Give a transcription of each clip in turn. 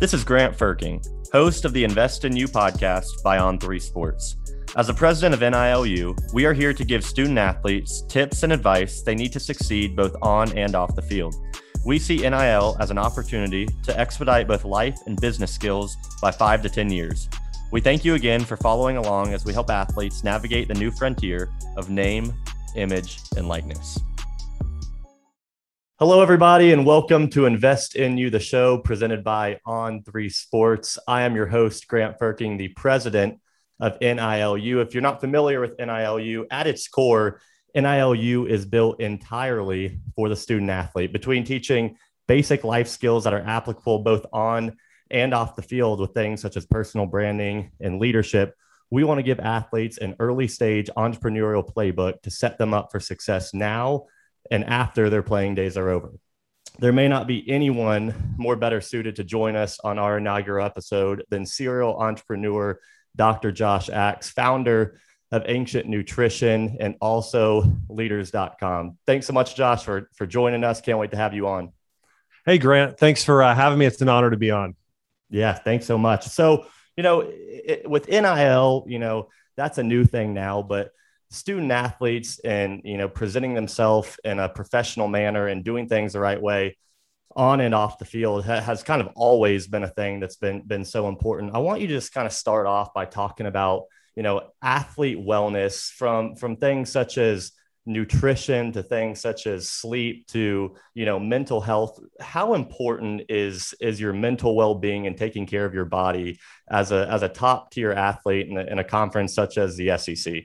This is Grant Ferking, host of the Invest in You podcast by On3 Sports. As the president of NILU, we are here to give student athletes tips and advice they need to succeed both on and off the field. We see NIL as an opportunity to expedite both life and business skills by 5 to 10 years. We thank you again for following along as we help athletes navigate the new frontier of name, image, and likeness. Hello, everybody, and welcome to Invest in You, the show presented by On3 Sports. I am your host, Grant Ferking, the president of NILU. If you're not familiar with NILU, at its core, NILU is built entirely for the student athlete. Between teaching basic life skills that are applicable both on and off the field with things such as personal branding and leadership, we want to give athletes an early stage entrepreneurial playbook to set them up for success now and after their playing days are over. There may not be anyone more better suited to join us on our inaugural episode than serial entrepreneur, Dr. Josh Axe, founder of Ancient Nutrition and also Leaders.com. Thanks so much, Josh, for joining us. Can't wait to have you on. Hey, Grant, thanks for having me. It's an honor to be on. Yeah, thanks so much. So, you know, with NIL, you know, that's a new thing now, but student athletes and, you know, presenting themselves in a professional manner and doing things the right way on and off the field has kind of always been a thing that's been so important. I want you to just kind of start off by talking about, you know, athlete wellness from things such as nutrition to things such as sleep to, you know, mental health. How important is your mental well-being and taking care of your body as a top tier athlete in a conference such as the SEC?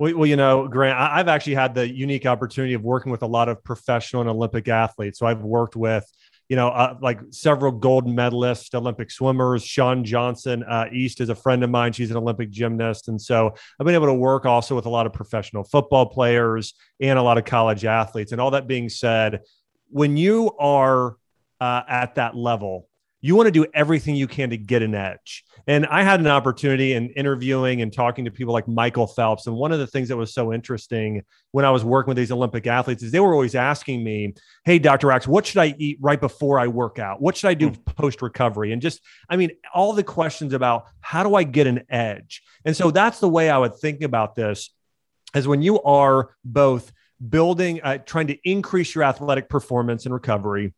Well, you know, Grant, I've actually had the unique opportunity of working with a lot of professional and Olympic athletes. So I've worked with, you know, like several gold medalists, Olympic swimmers. Shawn Johnson East is a friend of mine. She's an Olympic gymnast. And so I've been able to work also with a lot of professional football players and a lot of college athletes. And all that being said, when you are at that level, you want to do everything you can to get an edge. And I had an opportunity in interviewing and talking to people like Michael Phelps. And one of the things that was so interesting when I was working with these Olympic athletes is they were always asking me, hey, Dr. Axe, what should I eat right before I work out? What should I do post-recovery? And just, I mean, all the questions about how do I get an edge? And so that's the way I would think about this is when you are both building, trying to increase your athletic performance and recovery,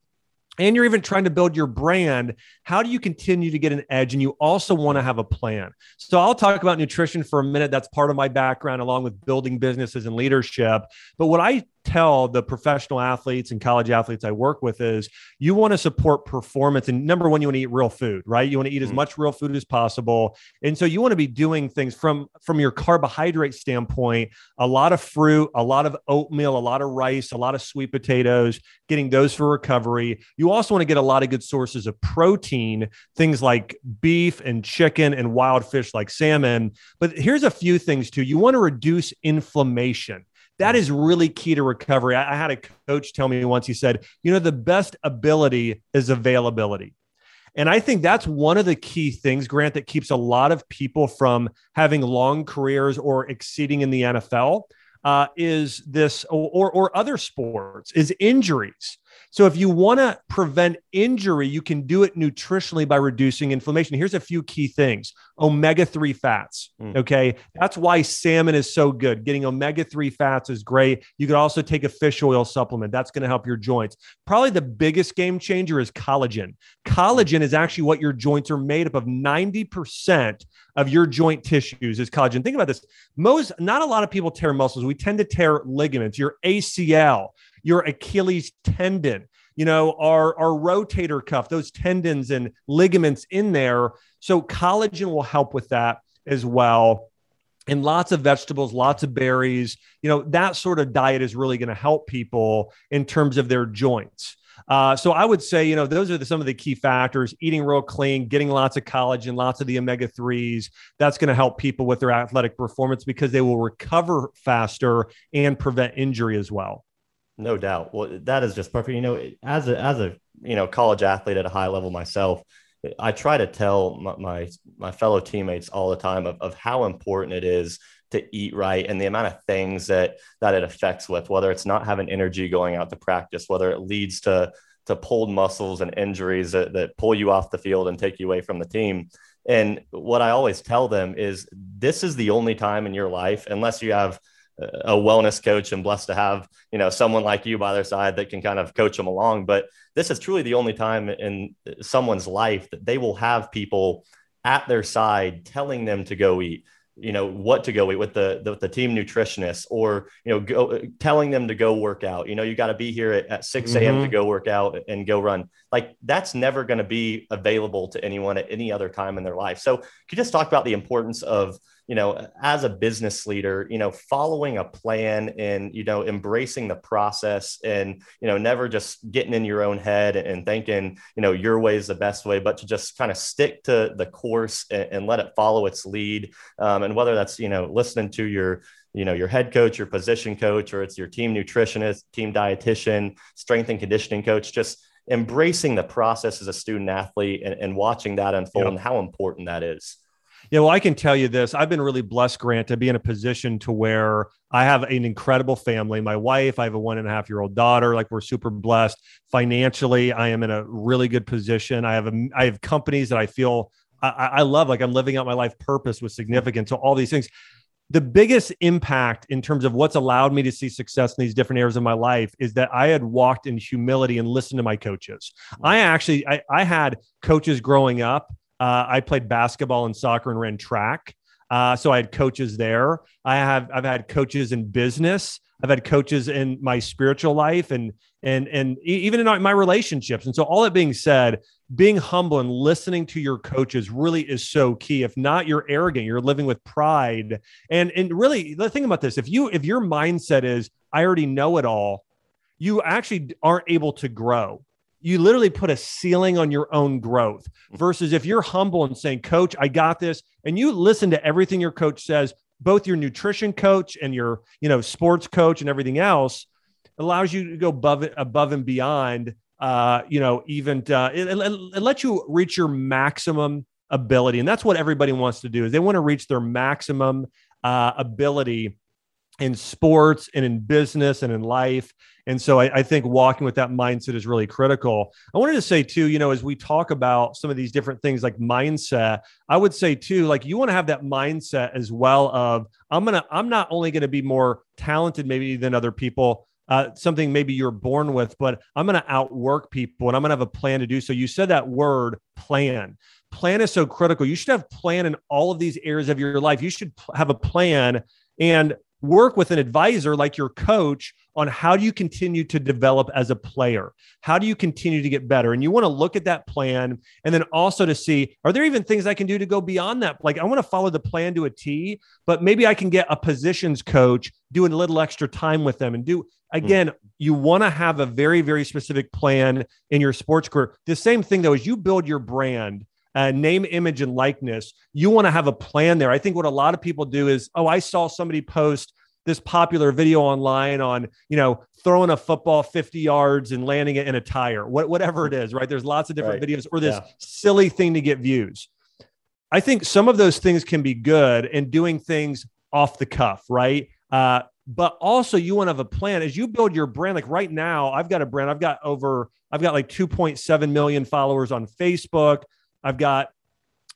and you're even trying to build your brand, how do you continue to get an edge? And you also want to have a plan. So I'll talk about nutrition for a minute. That's part of my background, along with building businesses and leadership. But what I tell the professional athletes and college athletes I work with is you want to support performance. And number one, you want to eat real food, right? You want to eat as much real food as possible. And so you want to be doing things from your carbohydrate standpoint, a lot of fruit, a lot of oatmeal, a lot of rice, a lot of sweet potatoes, getting those for recovery. You also want to get a lot of good sources of protein, things like beef and chicken and wild fish like salmon. But here's a few things too. You want to reduce inflammation. That is really key to recovery. I had a coach tell me once, he said, you know, the best ability is availability. And I think that's one of the key things, Grant, that keeps a lot of people from having long careers or exceeding in the NFL is this or other sports is injuries. So if you want to prevent injury, you can do it nutritionally by reducing inflammation. Here's a few key things. Omega-3 fats. Okay. That's why salmon is so good. Getting omega-3 fats is great. You could also take a fish oil supplement. That's going to help your joints. Probably the biggest game changer is collagen. Collagen is actually what your joints are made up of. 90% of your joint tissues is collagen. Think about this. Not a lot of people tear muscles. We tend to tear ligaments, your ACL, your Achilles tendon, you know, our rotator cuff, those tendons and ligaments in there. So collagen will help with that as well. And lots of vegetables, lots of berries, you know, that sort of diet is really going to help people in terms of their joints. So I would say, you know, those are some of the key factors, eating real clean, getting lots of collagen, lots of the omega-3s. That's going to help people with their athletic performance because they will recover faster and prevent injury as well. No doubt. Well, that is just perfect. You know, as a, you know, college athlete at a high level myself, I try to tell my fellow teammates all the time of how important it is to eat right and the amount of things that it affects with, whether it's not having energy going out to practice, whether it leads to to pulled muscles and injuries that pull you off the field and take you away from the team. And what I always tell them is this is the only time in your life, unless you have a wellness coach and blessed to have, you know, someone like you by their side that can kind of coach them along. But this is truly the only time in someone's life that they will have people at their side telling them to go eat, you know, what to go eat with the team nutritionist, or, you know, telling them to go work out. You know, you got to be here at 6 a.m. Mm-hmm. to go work out and go run. Like, that's never going to be available to anyone at any other time in their life. So could you just talk about the importance of, you know, as a business leader, you know, following a plan and, you know, embracing the process and, you know, never just getting in your own head and thinking, you know, your way is the best way, but to just kind of stick to the course and let it follow its lead. And whether that's, you know, listening to your, you know, your head coach, your position coach, or it's your team nutritionist, team dietitian, strength and conditioning coach, just embracing the process as a student athlete and watching that unfold and how important that is. Yeah, well, I can tell you this. I've been really blessed, Grant, to be in a position to where I have an incredible family. My wife, I have a 1.5-year-old daughter. Like, we're super blessed. Financially, I am in a really good position. I have companies that I feel I love, like I'm living out my life purpose with significance. So all these things. The biggest impact in terms of what's allowed me to see success in these different areas of my life is that I had walked in humility and listened to my coaches. I had coaches growing up. I played basketball and soccer and ran track. So I had coaches there. I've had coaches in business. I've had coaches in my spiritual life and even in my relationships. And so all that being said, being humble and listening to your coaches really is so key. If not, you're arrogant, you're living with pride. And really the thing about this, if your mindset is, I already know it all, you actually aren't able to grow. You literally put a ceiling on your own growth versus if you're humble and saying, coach, I got this. And you listen to everything your coach says, both your nutrition coach and your, you know, sports coach and everything else allows you to go above and beyond, you know, even it lets you reach your maximum ability. And that's what everybody wants to do, is they want to reach their maximum ability in sports and in business and in life. And so I think walking with that mindset is really critical. I wanted to say too, you know, as we talk about some of these different things like mindset, I would say too, like, you want to have that mindset as well of, I'm not only going to be more talented maybe than other people, something maybe you're born with, but I'm going to outwork people and I'm going to have a plan to do so. You said that word, plan. Plan is so critical. You should have plan in all of these areas of your life. You should have a plan and work with an advisor like your coach on how do you continue to develop as a player? How do you continue to get better? And you want to look at that plan and then also to see, are there even things I can do to go beyond that? Like, I want to follow the plan to a T, but maybe I can get a positions coach, doing a little extra time with them and do, again, you want to have a very, very specific plan in your sports career. The same thing though, as you build your brand, name, image, and likeness, you want to have a plan there. I think what a lot of people do is, oh, I saw somebody post this popular video online on, you know, throwing a football 50 yards and landing it in a tire, whatever it is, right? There's lots of different videos or this silly thing to get views. I think some of those things can be good and doing things off the cuff, right? But also you want to have a plan as you build your brand. Like right now, I've got a brand, I've got like 2.7 million followers on Facebook. I've got,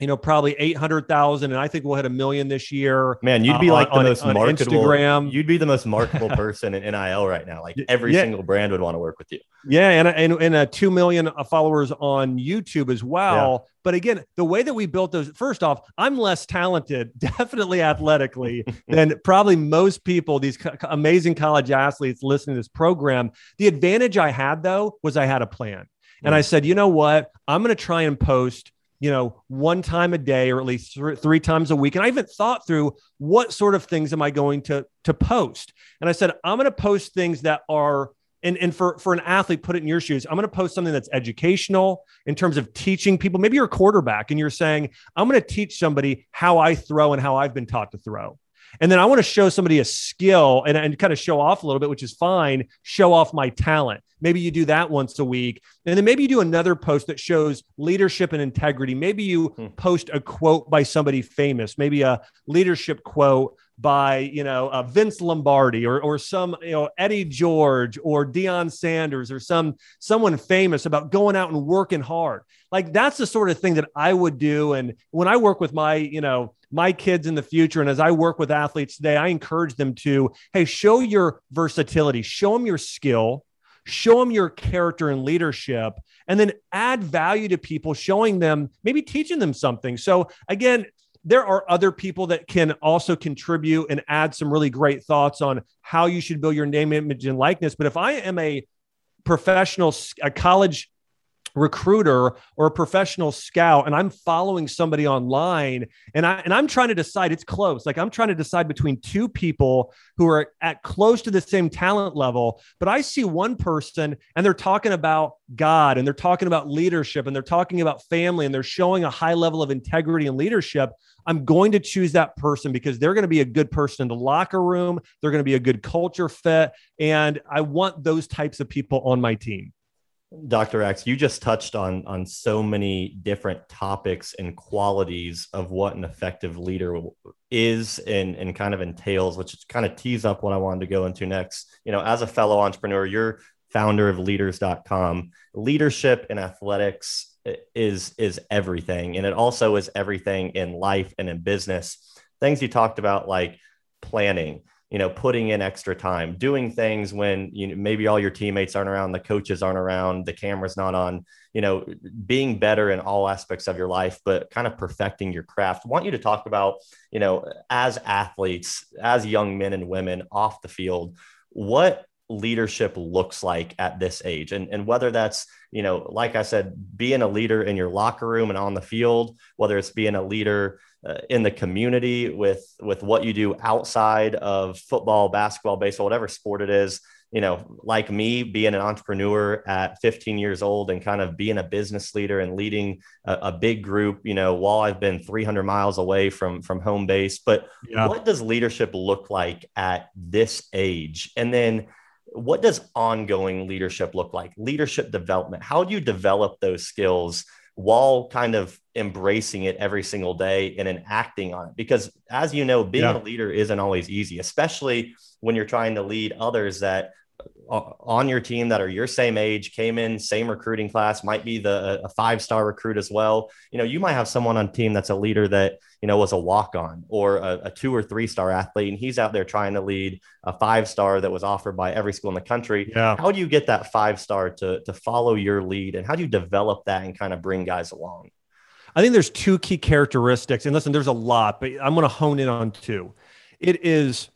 you know, probably 800,000, and I think we'll hit 1 million this year. Man, you'd be like the most marketable. Instagram. You'd be the most marketable person in NIL right now. Like every single brand would want to work with you. Yeah, and 2 million followers on YouTube as well. Yeah. But again, the way that we built those. First off, I'm less talented, definitely athletically, than probably most people. These amazing college athletes listening to this program. The advantage I had though was I had a plan, and I said, you know what, I'm going to try and post, you know, one time a day or at least three times a week. And I even thought through what sort of things am I going to post? And I said, I'm going to post things that are, and for an athlete, put it in your shoes. I'm going to post something that's educational in terms of teaching people. Maybe you're a quarterback and you're saying, I'm going to teach somebody how I throw and how I've been taught to throw. And then I want to show somebody a skill and kind of show off a little bit, which is fine. Show off my talent. Maybe you do that once a week. And then maybe you do another post that shows leadership and integrity. Maybe you post a quote by somebody famous, maybe a leadership quote by, Vince Lombardi or some, Eddie George or Deion Sanders or someone famous about going out and working hard. Like, that's the sort of thing that I would do. And when I work with my, my kids in the future, and as I work with athletes today, I encourage them to, hey, show your versatility, show them your skill, show them your character and leadership, and then add value to people, showing them, maybe teaching them something. So again, there are other people that can also contribute and add some really great thoughts on how you should build your name, image, and likeness. But if I am a professional, a college recruiter or a professional scout, and I'm following somebody online, and I'm trying to decide, it's close. Like, I'm trying to decide between two people who are at close to the same talent level, but I see one person and they're talking about God, and they're talking about leadership, and they're talking about family, and they're showing a high level of integrity and leadership. I'm going to choose that person because they're going to be a good person in the locker room. They're going to be a good culture fit. And I want those types of people on my team. Dr. Axe, you just touched on so many different topics and qualities of what an effective leader is and kind of entails, which kind of tees up what I wanted to go into next. As a fellow entrepreneur, you're founder of Leaders.com. Leadership in athletics is everything. And it also is everything in life and in business. Things you talked about, like planning, putting in extra time, doing things when maybe all your teammates aren't around, the coaches aren't around, the camera's not on, being better in all aspects of your life, but kind of perfecting your craft. I want you to talk about, as athletes, as young men and women off the field, what leadership looks like at this age, and whether that's, like I said, being a leader in your locker room and on the field, whether it's being a leader in the community with what you do outside of football, basketball, baseball, whatever sport it is, like me being an entrepreneur at 15 years old and kind of being a business leader and leading a big group, while I've been 300 miles away from home base. But what does leadership look like at this age? And then what does ongoing leadership look like? Leadership development. How do you develop those skills while kind of embracing it every single day and enacting on it? Because as you know, being a leader isn't always easy, especially when you're trying to lead others that are on your team that are your same age, came in same recruiting class, might be a five-star recruit as well. You might have someone on team that's a leader that, was a walk-on or a 2 or 3 star athlete, and he's out there trying to lead a 5-star that was offered by every school in the country. How do you get that 5-star to follow your lead, and how do you develop that and kind of bring guys along? I think there's two key characteristics, and listen, there's a lot, but I'm going to hone in on two. It is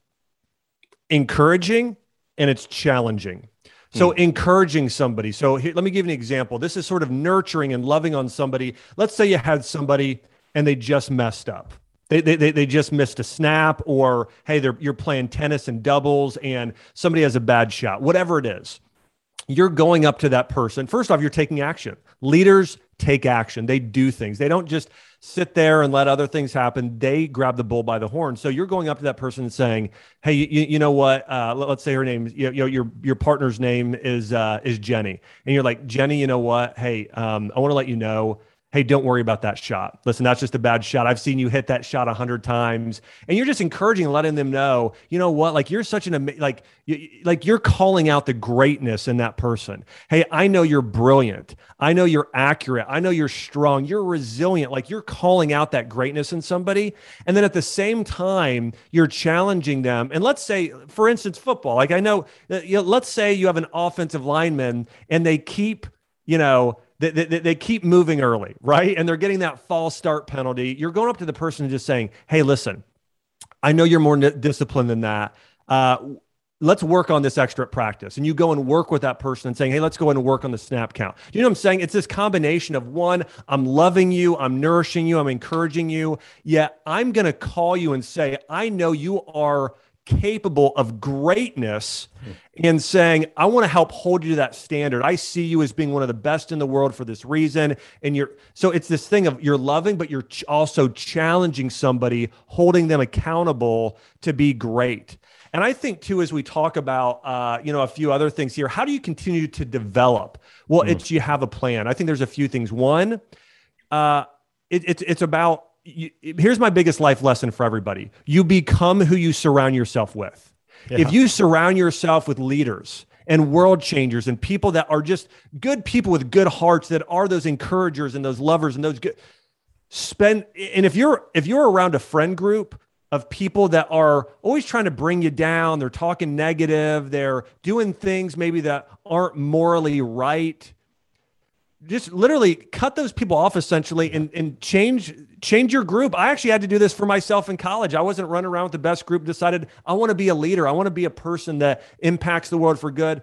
encouraging and it's challenging. So encouraging somebody. So here, let me give you an example. This is sort of nurturing and loving on somebody. Let's say you had somebody and they just messed up. They just missed a snap, or, hey, you're playing tennis and doubles and somebody has a bad shot, whatever it is. You're going up to that person. First off, you're taking action. Leaders take action. They do things. They don't just sit there and let other things happen. They grab the bull by the horn. So you're going up to that person and saying, hey, you know what, let's say her name, your partner's name is Jenny. And you're like, Jenny, you know what? Hey, I want to let you know, hey, don't worry about that shot. Listen, that's just a bad shot. I've seen you hit that shot 100 times, and you're just encouraging and letting them know, you know what, like, you're such an amazing, like you're calling out the greatness in that person. Hey, I know you're brilliant. I know you're accurate. I know you're strong. You're resilient. Like, you're calling out that greatness in somebody. And then at the same time, you're challenging them. And let's say, for instance, football, like, I know, let's say you have an offensive lineman and they keep, they keep moving early, right? And they're getting that false start penalty. You're going up to the person and just saying, hey, listen, I know you're more disciplined than that. Let's work on this extra at practice. And you go and work with that person and saying, hey, let's go and work on the snap count. You know what I'm saying? It's this combination of, one, I'm loving you, I'm nourishing you, I'm encouraging you. Yet I'm going to call you and say, I know you are capable of greatness, and saying, I want to help hold you to that standard. I see you as being one of the best in the world for this reason. And so it's this thing of, you're loving, but you're also challenging somebody, holding them accountable to be great. And I think too, as we talk about, a few other things here, how do you continue to develop? Well, you have a plan. I think there's a few things. One, it's about, here's my biggest life lesson for everybody. You become who you surround yourself with. Yeah. If you surround yourself with leaders and world changers and people that are just good people with good hearts, that are those encouragers and those lovers and those good and if you're around a friend group of people that are always trying to bring you down, they're talking negative, they're doing things maybe that aren't morally right, just literally cut those people off essentially and change your group. I actually had to do this for myself in college. I wasn't running around with the best group, decided I want to be a leader. I want to be a person that impacts the world for good.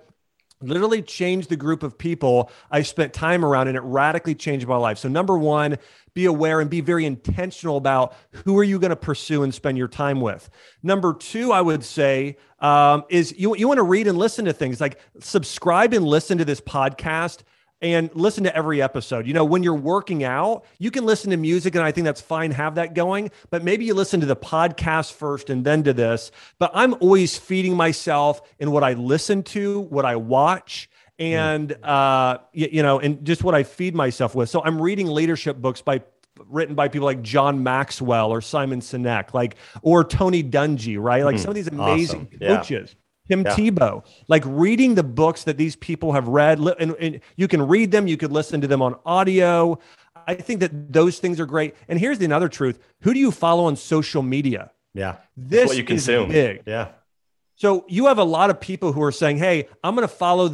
Literally changed the group of people I spent time around, and it radically changed my life. So number one, be aware and be very intentional about who are you going to pursue and spend your time with. Number two, I would say, is you want to read and listen to things, like subscribe and listen to this podcast and listen to every episode. You know, when you're working out, you can listen to music, and I think that's fine, have that going, but maybe you listen to the podcast first and then to this. But I'm always feeding myself in what I listen to, what I watch, and, and just what I feed myself with. So I'm reading leadership books written by people like John Maxwell or Simon Sinek, or Tony Dungy, right? Like some of these amazing coaches. Yeah. Tim Tebow, like reading the books that these people have read, and you can read them, you could listen to them on audio. I think that those things are great. And here's the another truth. Who do you follow on social media? Yeah. This what you consume. Is big. Yeah. So you have a lot of people who are saying, hey, I'm going to follow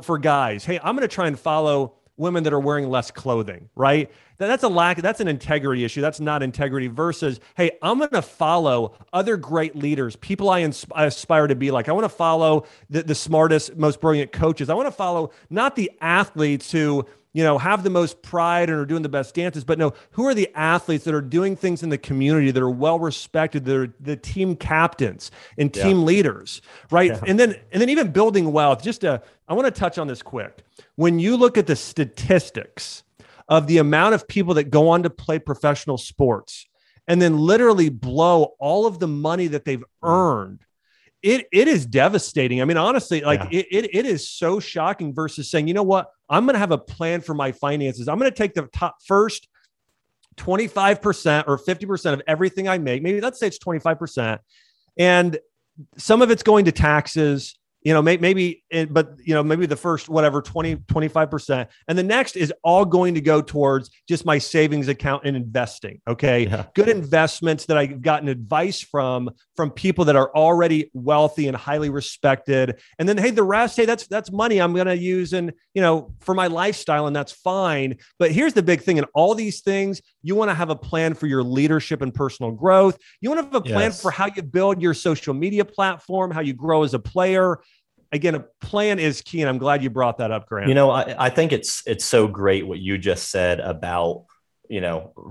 for guys, hey, I'm going to try and follow women that are wearing less clothing, right? That's a lack. That's an integrity issue. That's not integrity versus, hey, I'm going to follow other great leaders, people I aspire to be like. I want to follow the smartest, most brilliant coaches. I want to follow not the athletes who, have the most pride and are doing the best dances, but no, who are the athletes that are doing things in the community that are well-respected, that are the team captains and team leaders, right? Yeah. And then even building wealth, I want to touch on this quick. When you look at the statistics of the amount of people that go on to play professional sports and then literally blow all of the money that they've earned, it is devastating. I mean, honestly, it is so shocking versus saying, you know what, I'm going to have a plan for my finances. I'm going to take the top first 25% or 50% of everything I make. Maybe let's say it's 25%. And some of it's going to taxes, maybe the first, whatever, 20, 25%. And the next is all going to go towards just my savings account and investing. Okay. Yeah. Good investments that I've gotten advice from people that are already wealthy and highly respected. And then, hey, the rest, that's money I'm going to use and, for my lifestyle, and that's fine. But here's the big thing. In all these things, you want to have a plan for your leadership and personal growth. You want to have a plan for how you build your social media platform, how you grow as a player. Again, a plan is key, and I'm glad you brought that up, Grant. I think it's so great what you just said about,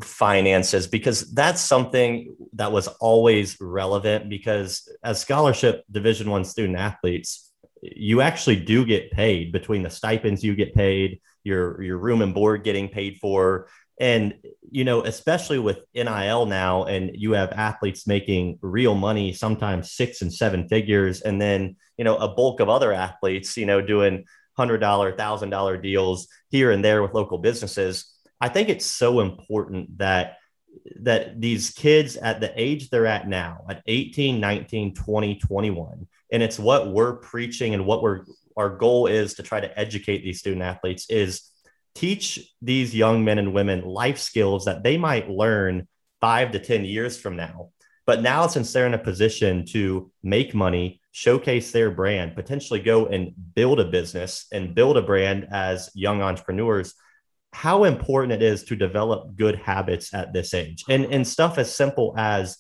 finances, because that's something that was always relevant, because as scholarship Division I student athletes, you actually do get paid between the stipends you get paid, your room and board getting paid for. And, especially with NIL now, and you have athletes making real money, sometimes 6 and 7 figures. And then, a bulk of other athletes, doing $100, $1,000 deals here and there with local businesses. I think it's so important that these kids at the age they're at now, at 18, 19, 20, 21, and it's what we're preaching and what our goal is to try to educate these student athletes is teach these young men and women life skills that they might learn 5 to 10 years from now. But now, since they're in a position to make money, showcase their brand, potentially go and build a business and build a brand as young entrepreneurs, how important it is to develop good habits at this age, and stuff as simple as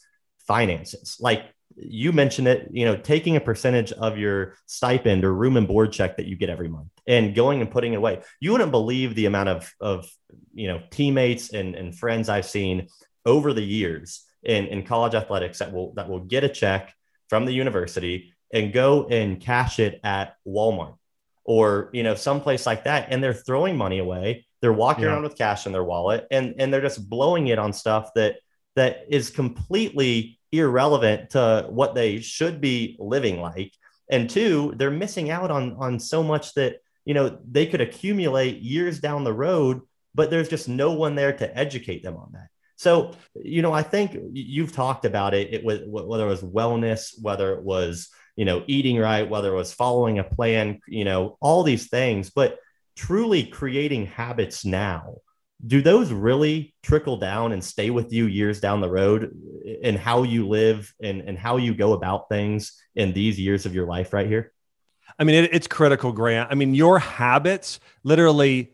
finances. Like you mentioned it, taking a percentage of your stipend or room and board check that you get every month and going and putting it away. You wouldn't believe the amount of teammates and friends I've seen over the years in college athletics that will get a check from the university and go and cash it at Walmart or, someplace like that. And they're throwing money away. They're walking around with cash in their wallet and they're just blowing it on stuff that is completely irrelevant to what they should be living like. And two, they're missing out on so much that, they could accumulate years down the road, but there's just no one there to educate them on that. So, you know, I think you've talked about it. It was whether it was wellness, whether it was, you know, eating right, whether it was following a plan, you know, all these things, but truly creating habits now. Do those really trickle down and stay with you years down the road in how you live and how you go about things in these years of your life right here? I mean, it's critical, Grant. I mean, your habits literally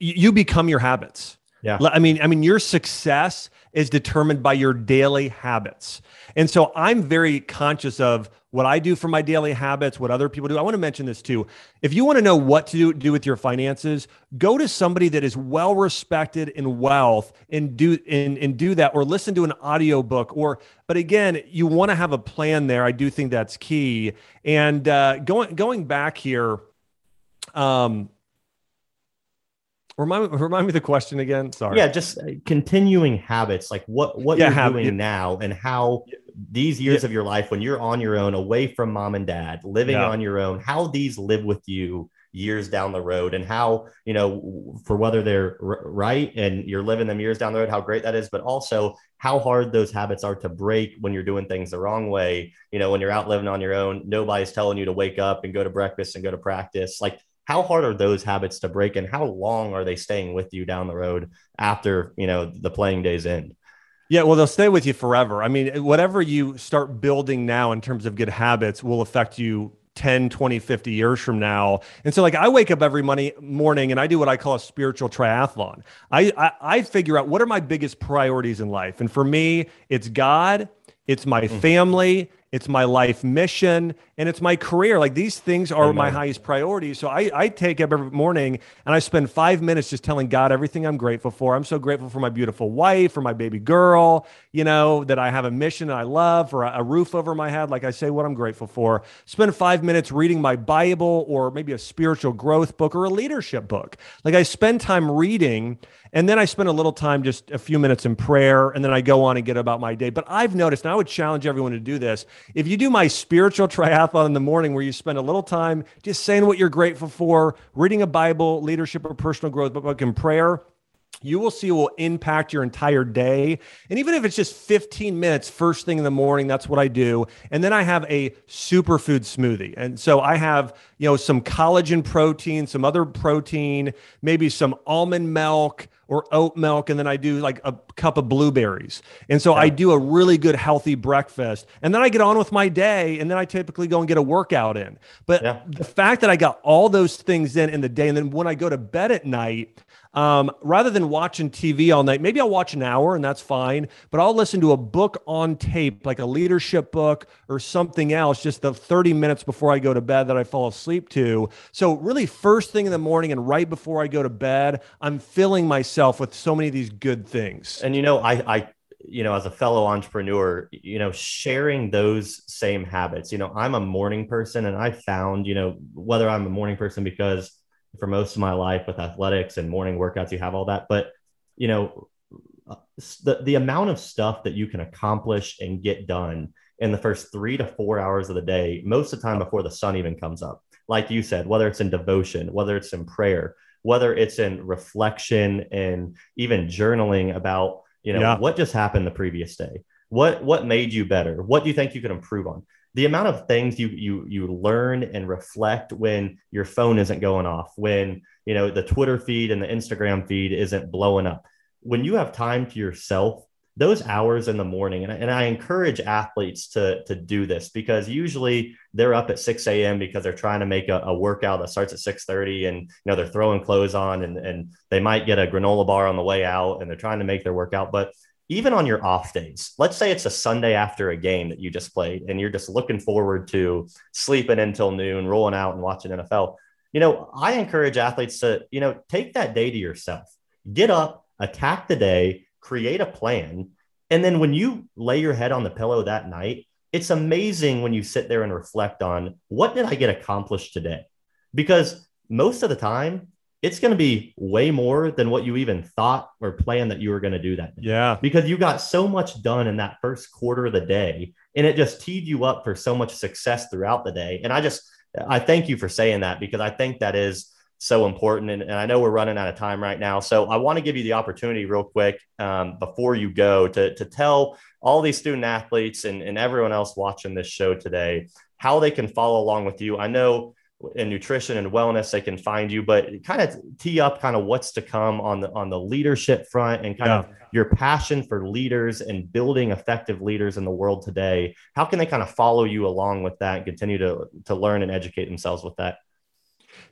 you become your habits. Yeah. I mean, your success is determined by your daily habits. And so I'm very conscious of what I do for my daily habits, what other people do. I want to mention this too. If you want to know what to do with your finances, go to somebody that is well-respected in wealth and do that, or listen to an audiobook but again, you want to have a plan there. I do think that's key. And going back here, Remind me the question again. Sorry. Yeah, just continuing habits, like what you're doing now and how these years of your life, when you're on your own, away from mom and dad, living on your own, how these live with you years down the road, and how, you know, for whether they're right and you're living them years down the road, how great that is, but also how hard those habits are to break when you're doing things the wrong way. You know, when you're out living on your own, nobody's telling you to wake up and go to breakfast and go to practice. Like, how hard are those habits to break, and how long are they staying with you down the road after, you know, the playing days end? Yeah, well, they'll stay with you forever. I mean, whatever you start building now in terms of good habits will affect you 10, 20, 50 years from now. And so, like, I wake up every morning and I do what I call a spiritual triathlon. I figure out what are my biggest priorities in life. And for me, it's God, it's my family, it's my life mission, and it's my career. Like, these things are my highest priorities. So I take up every morning and I spend 5 minutes just telling God everything I'm grateful for. I'm so grateful for my beautiful wife, for my baby girl, you know, that I have a mission I love, for a roof over my head. Like, I say what I'm grateful for. Spend 5 minutes reading my Bible, or maybe a spiritual growth book or a leadership book. Like, I spend time reading, and then I spend a little time, just a few minutes in prayer, and then I go on and get about my day. But I've noticed, and I would challenge everyone to do this, if you do my spiritual triathlon in the morning, where you spend a little time just saying what you're grateful for, reading a Bible, leadership or personal growth book, and prayer, you will see it will impact your entire day. And even if it's just 15 minutes first thing in the morning, that's what I do. And then I have a superfood smoothie. And so I have, you know, some collagen protein, some other protein, maybe some almond milk or oat milk. And then I do like a cup of blueberries. And so I do a really good healthy breakfast, and then I get on with my day. And then I typically go and get a workout in. But the fact that I got all those things in the day, and then when I go to bed at night, rather than watching TV all night, maybe I'll watch an hour and that's fine, but I'll listen to a book on tape, like a leadership book or something else, just the 30 minutes before I go to bed that I fall asleep to. So really first thing in the morning and right before I go to bed, I'm filling myself with so many of these good things. And, you know, I you know, as a fellow entrepreneur, you know, sharing those same habits, you know, I'm a morning person, and I found, you know, whether I'm a morning person, because for most of my life with athletics and morning workouts, you have all that, but, you know, the amount of stuff that you can accomplish and get done in the first 3 to 4 hours of the day, most of the time before the sun even comes up, like you said, whether it's in devotion, whether it's in prayer, whether it's in reflection and even journaling about, you know, what just happened the previous day, what made you better? What do you think you could improve on? The amount of things you learn and reflect when your phone isn't going off, when, you know, the Twitter feed and the Instagram feed isn't blowing up, when you have time to yourself, those hours in the morning. And I encourage athletes to do this, because usually they're up at 6 a.m. because they're trying to make a workout that starts at 6:30, and, you know, they're throwing clothes on, and they might get a granola bar on the way out, and they're trying to make their workout. But even on your off days, let's say it's a Sunday after a game that you just played, and you're just looking forward to sleeping until noon, rolling out and watching NFL. You know, I encourage athletes to, you know, take that day to yourself, get up, attack the day, create a plan. And then when you lay your head on the pillow that night, it's amazing when you sit there and reflect on, what did I get accomplished today? Because most of the time, it's going to be way more than what you even thought or planned that you were going to do that day. Yeah. Because you got so much done in that first quarter of the day, and it just teed you up for so much success throughout the day. And I thank you for saying that, because I think that is so important. And I know we're running out of time right now. So I want to give you the opportunity real quick before you go to tell all these student athletes and everyone else watching this show today, how they can follow along with you. I know in nutrition and wellness, they can find you, but kind of tee up kind of what's to come on the leadership front and kind of your passion for leaders and building effective leaders in the world today. How can they kind of follow you along with that and continue to learn and educate themselves with that?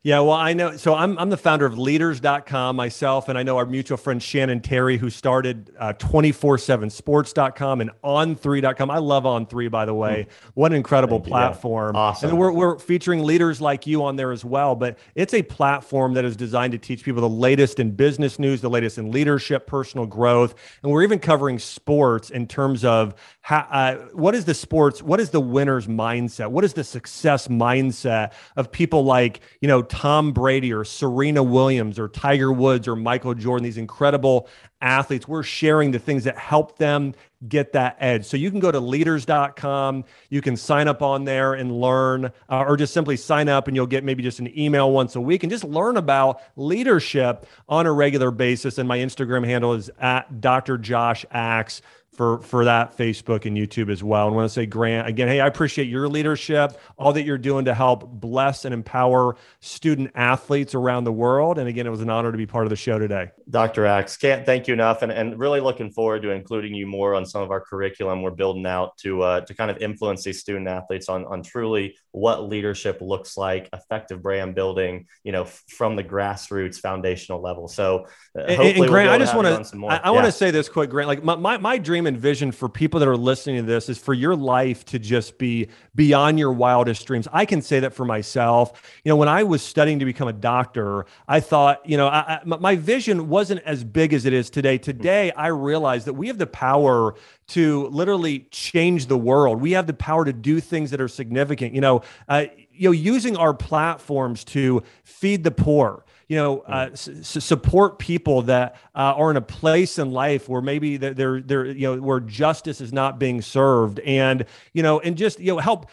Yeah, well, I know. So I'm the founder of Leaders.com myself. And I know our mutual friend, Shannon Terry, who started 247sports.com and on3.com. I love On3, by the way. What an incredible platform. Yeah. Awesome. And we're featuring leaders like you on there as well. But it's a platform that is designed to teach people the latest in business news, the latest in leadership, personal growth. And we're even covering sports in terms of how, what is the winner's mindset? What is the success mindset of people like, you know, Tom Brady or Serena Williams or Tiger Woods or Michael Jordan, these incredible athletes. We're sharing the things that help them get that edge. So you can go to leaders.com. You can sign up on there and learn, or just simply sign up and you'll get maybe just an email once a week and just learn about leadership on a regular basis. And my Instagram handle is at Dr. Josh Axe for that, Facebook and YouTube as well. And I want to say, Grant, again, hey, I appreciate your leadership, all that you're doing to help bless and empower student athletes around the world. And again, it was an honor to be part of the show today. Dr. Axe, can't thank you enough. And really looking forward to including you more on some of our curriculum we're building out to kind of influence these student athletes on truly what leadership looks like, effective brand building, you know, from the grassroots foundational level. So hopefully Grant, I just want to, I want to say this quick, Grant, like my dream and vision for people that are listening to this is for your life to just be beyond your wildest dreams. I can say that for myself. You know, when I was studying to become a doctor, I thought, you know, my vision wasn't as big as it is today. Today, I realize that we have the power to literally change the world. We have the power to do things that are significant, you know, using our platforms to feed the poor, you know, support people that are in a place in life where maybe they're, you know, where justice is not being served, and, you know, and just, you know, help,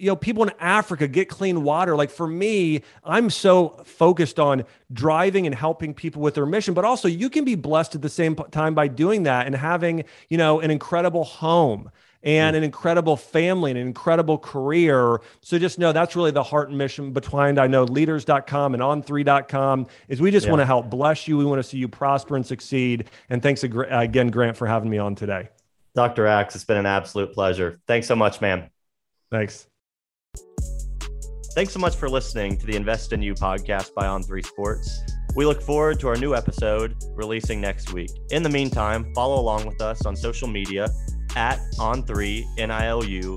you know, people in Africa get clean water. Like for me, I'm so focused on driving and helping people with their mission, but also you can be blessed at the same time by doing that and having, you know, an incredible home and an incredible family and an incredible career. So just know that's really the heart and mission behind, I know, leaders.com and on3.com is we just want to help bless you. We want to see you prosper and succeed. And thanks again, Grant, for having me on today. Dr. Axe, it's been an absolute pleasure. Thanks so much, man. Thanks. Thanks so much for listening to the Invest in You podcast by On3 Sports. We look forward to our new episode releasing next week. In the meantime, follow along with us on social media at On3 NILU.